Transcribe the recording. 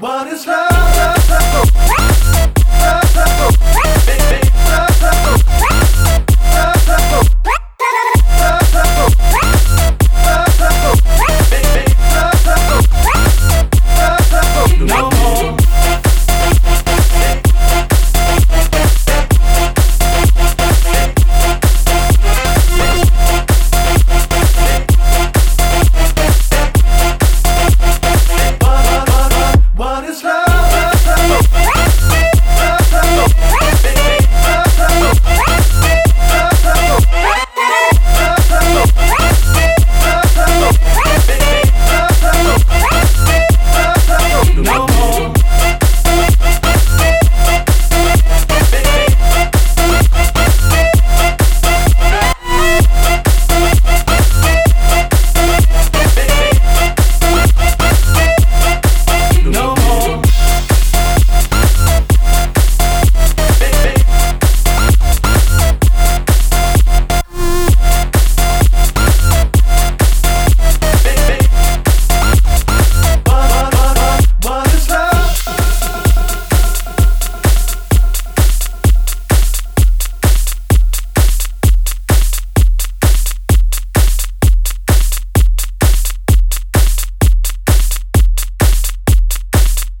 What is love?